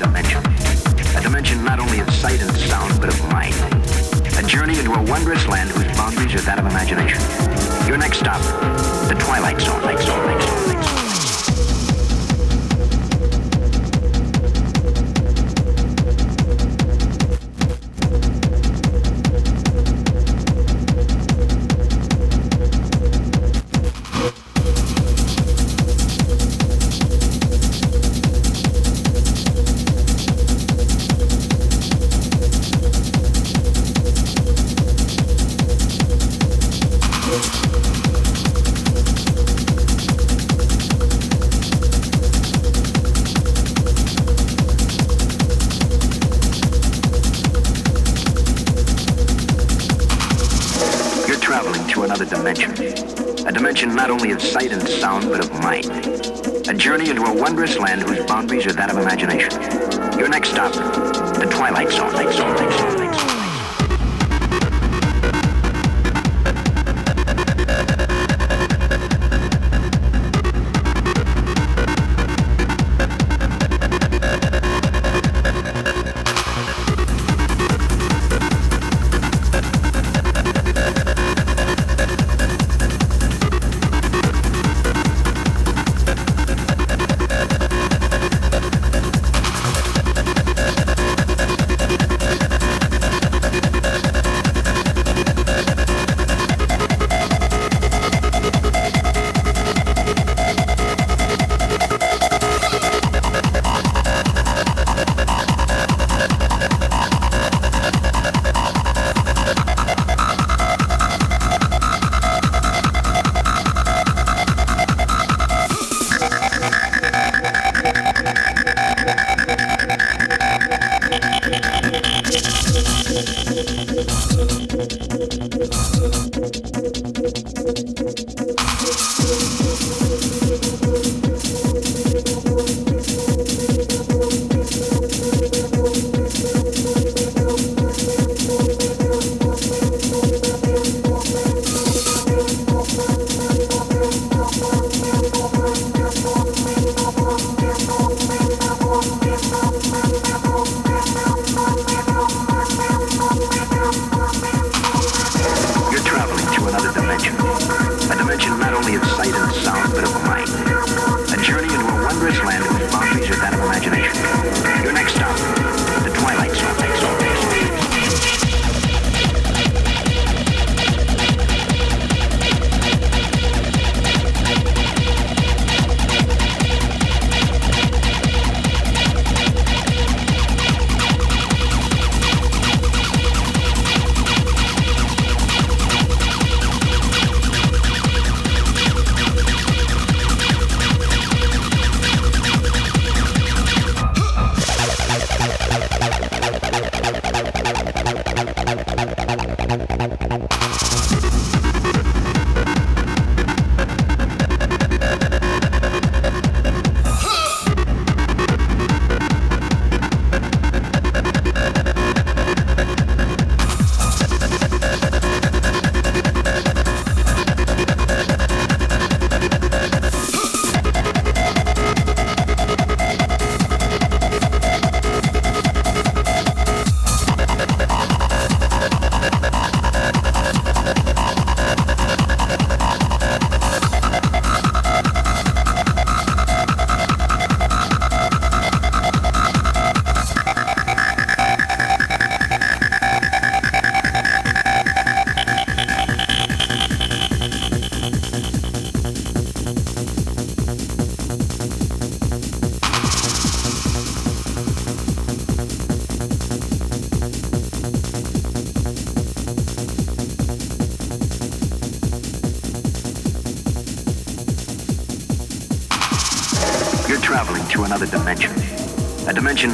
another dimension. A dimension not only of sight and sound, but of mind. A journey into a wondrous land whose boundaries are that of imagination. Your next stop, the Twilight Zone. Not only of sight and sound, but of mind. A journey into a wondrous land whose boundaries are that of imagination. Your next stop, the Twilight Zone.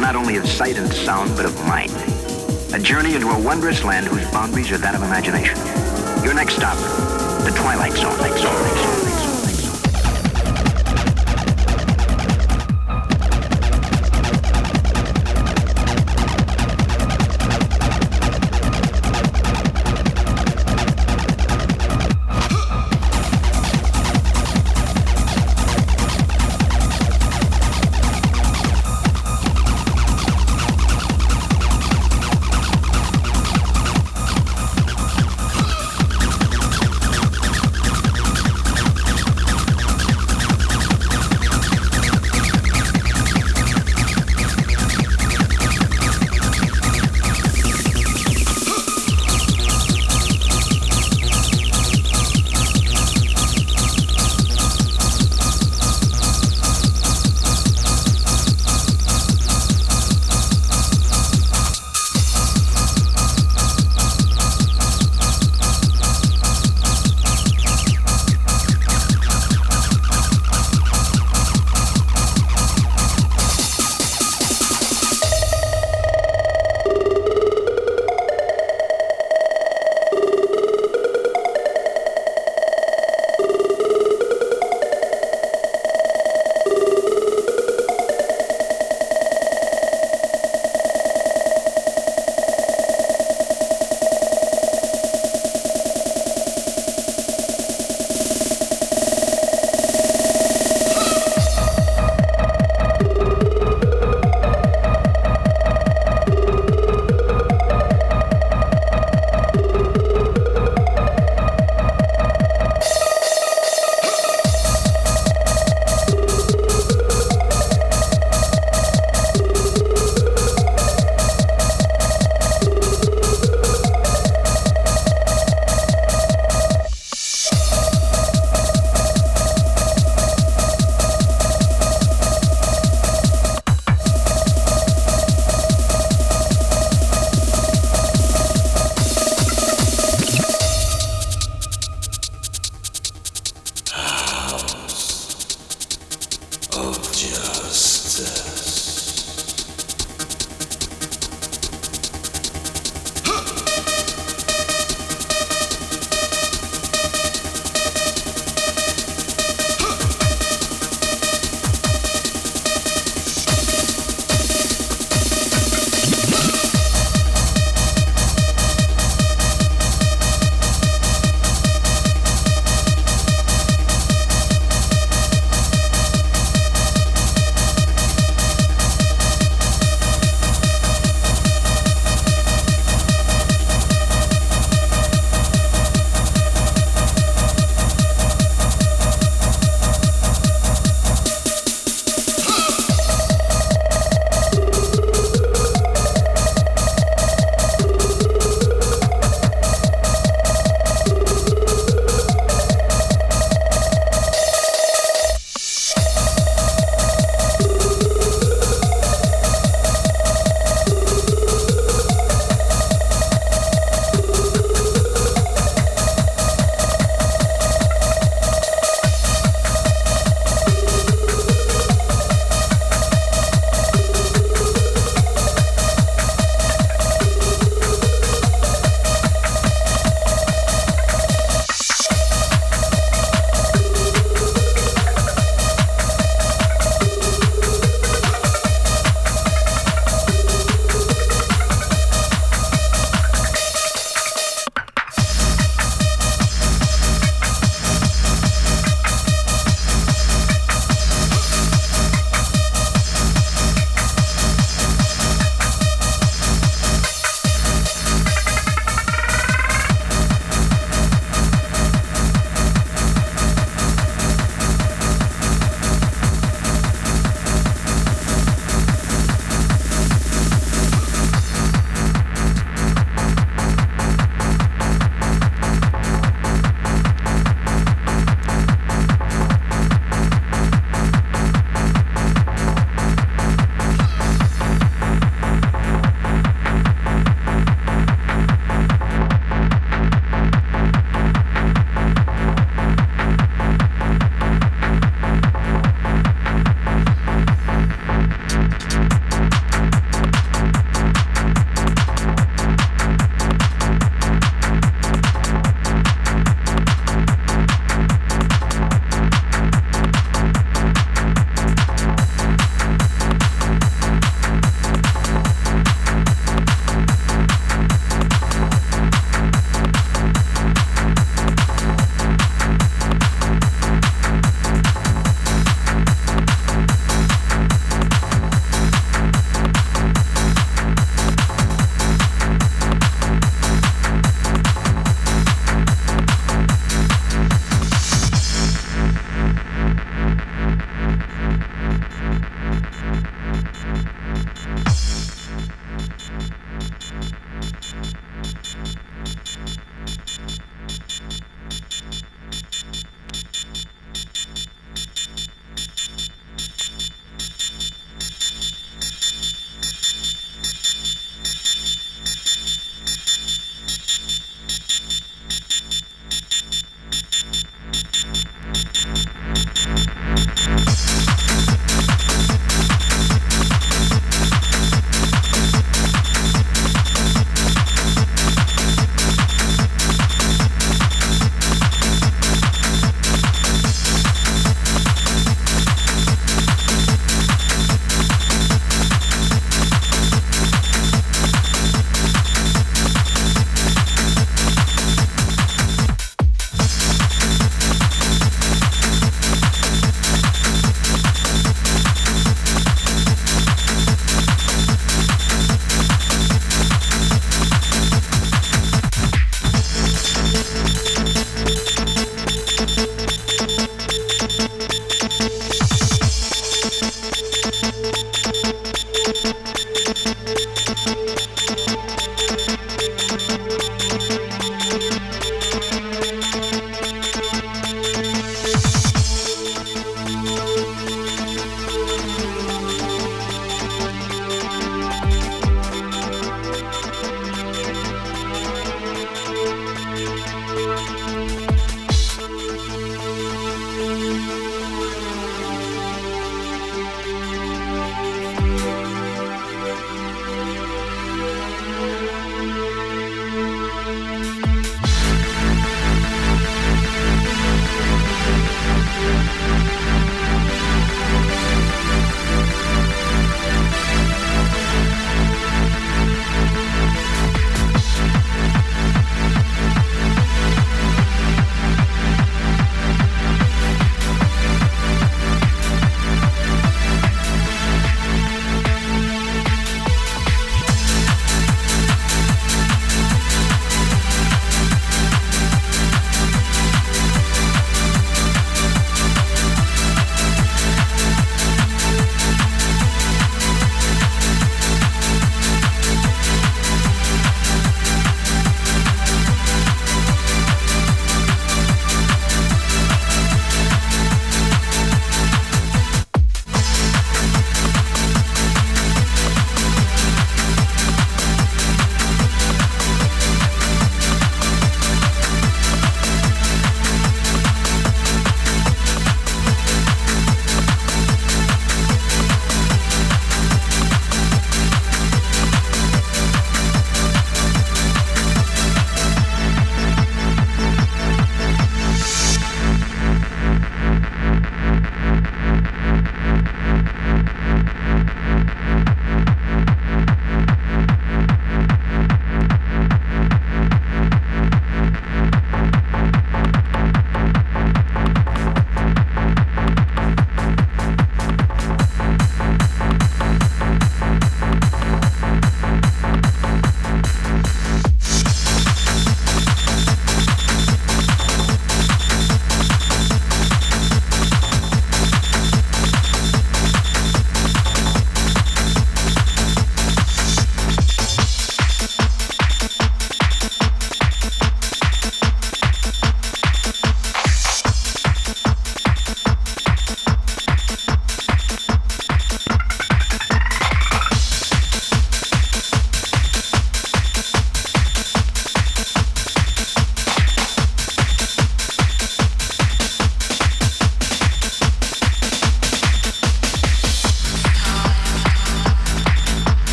Not only of sight and sound, but of mind. A journey into a wondrous land whose boundaries are that of imagination. Your next stop, the Twilight Zone.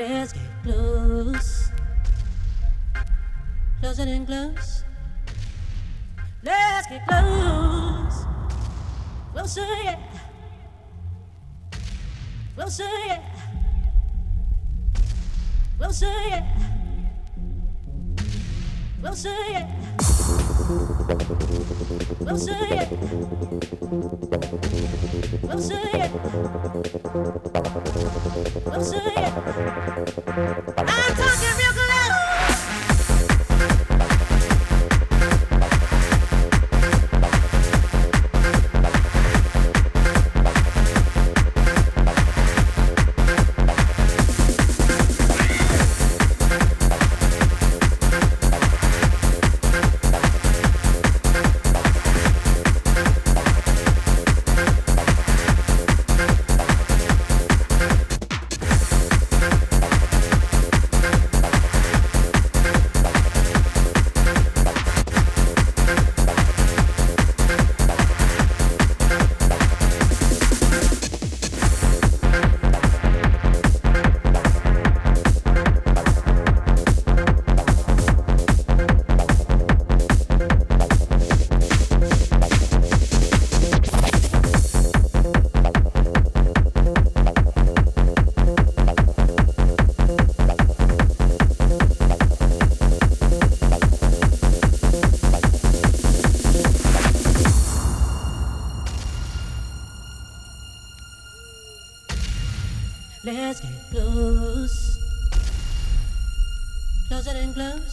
Let's get close. Closer and close. Let's get close. Closer, yeah. Closer, yeah. Closer, yeah. Closer, yeah. Closer, yeah. Closer, yeah. Closer, yeah. I'm talking real good. Let's get close. Closer and close.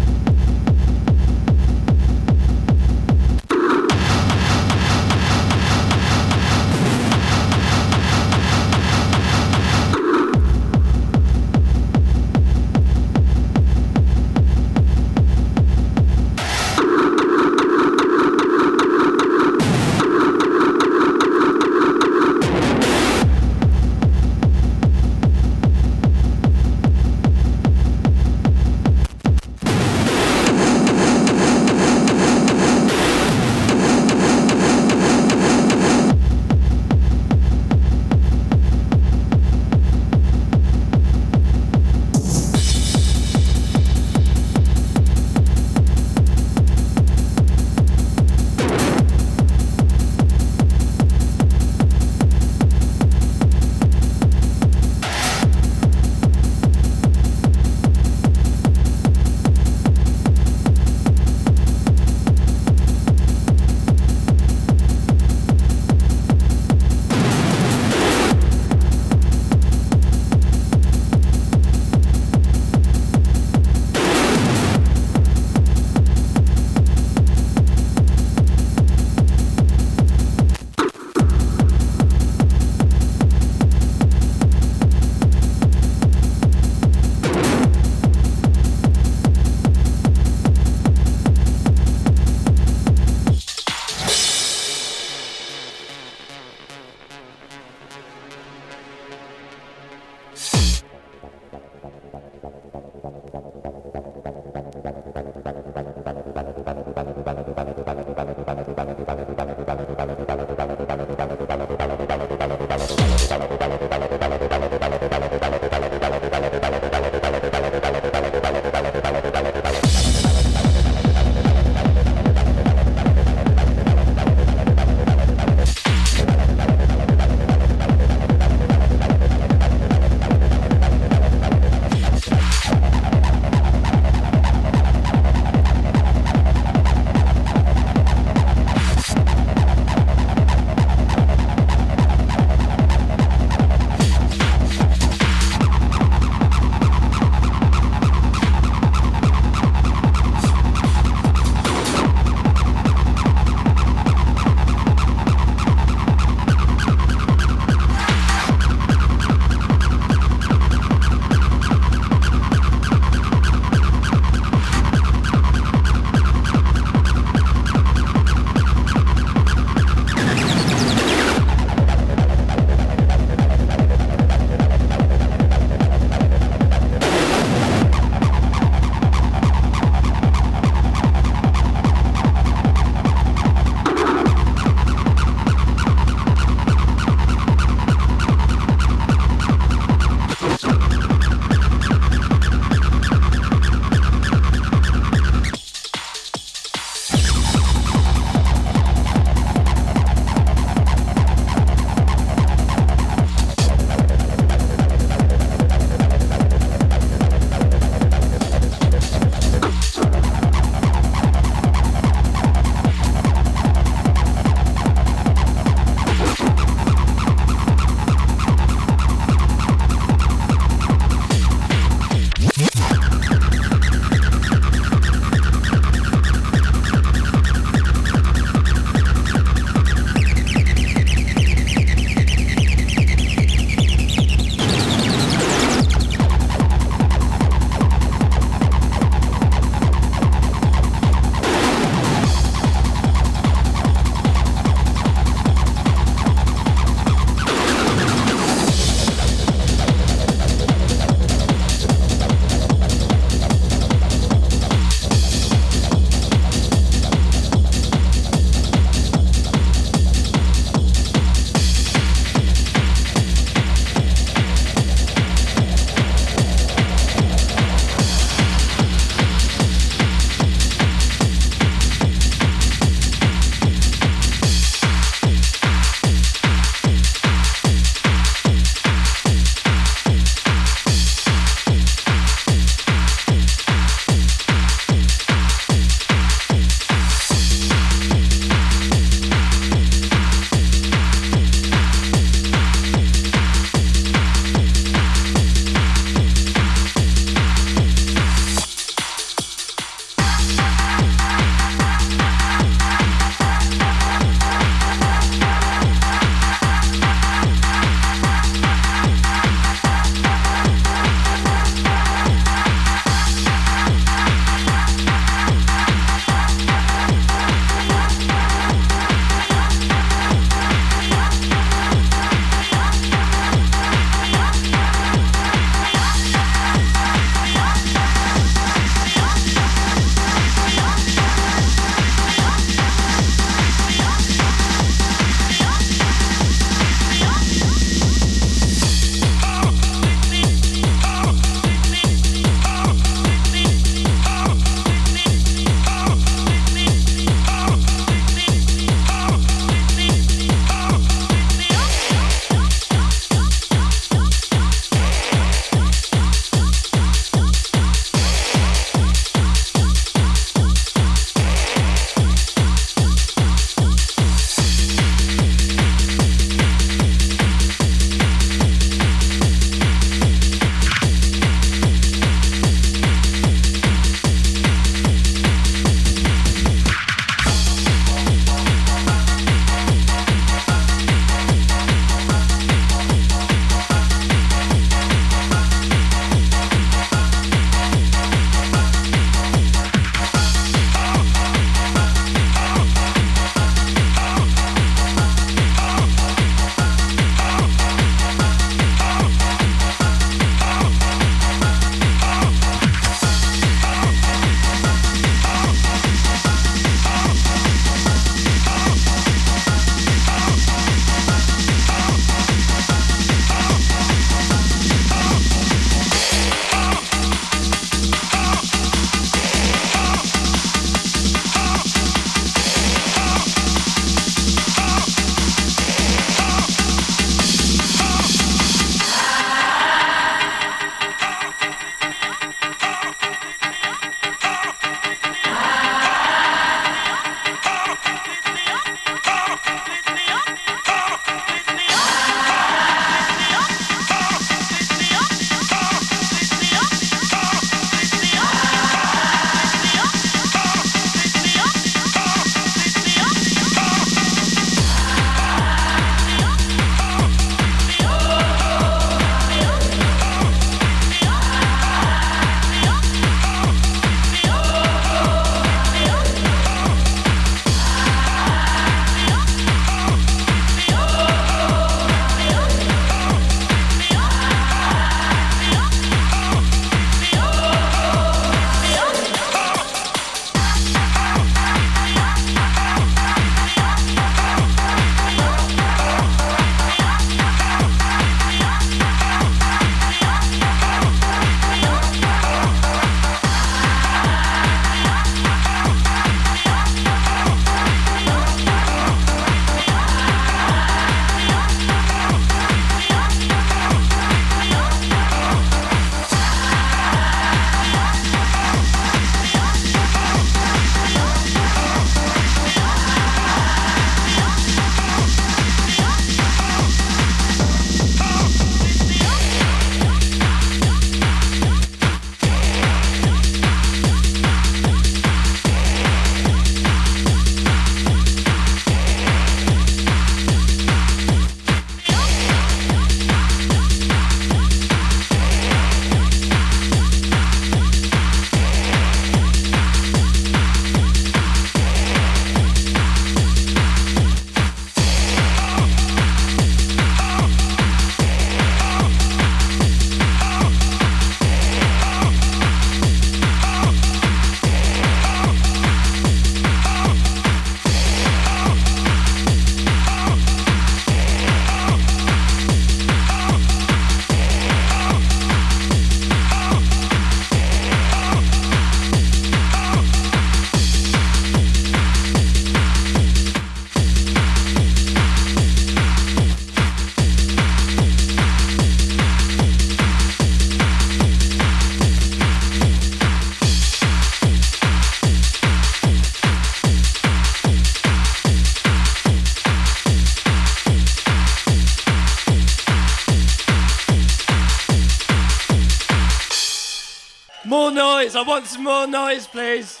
More noise. I want some more noise, please.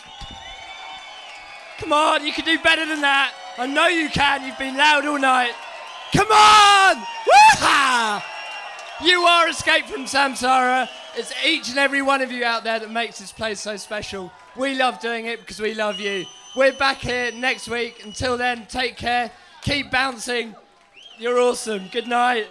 Come on, you can do better than that. I know you can. You've been loud all night. Come on! Woo-ha! You are Escape from Samsara. It's each and every one of you out there that makes this place so special. We love doing it because we love you. We're back here next week. Until then, take care. Keep bouncing. You're awesome. Good night.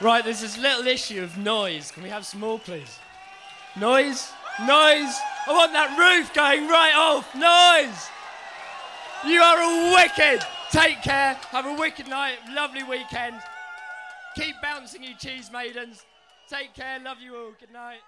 Right, there's this little issue of noise. Can we have some more, please? Noise? Noise! I want that roof going right off! Noise! You are all wicked! Take care, have a wicked night, lovely weekend. Keep bouncing, you cheese maidens. Take care, love you all, good night.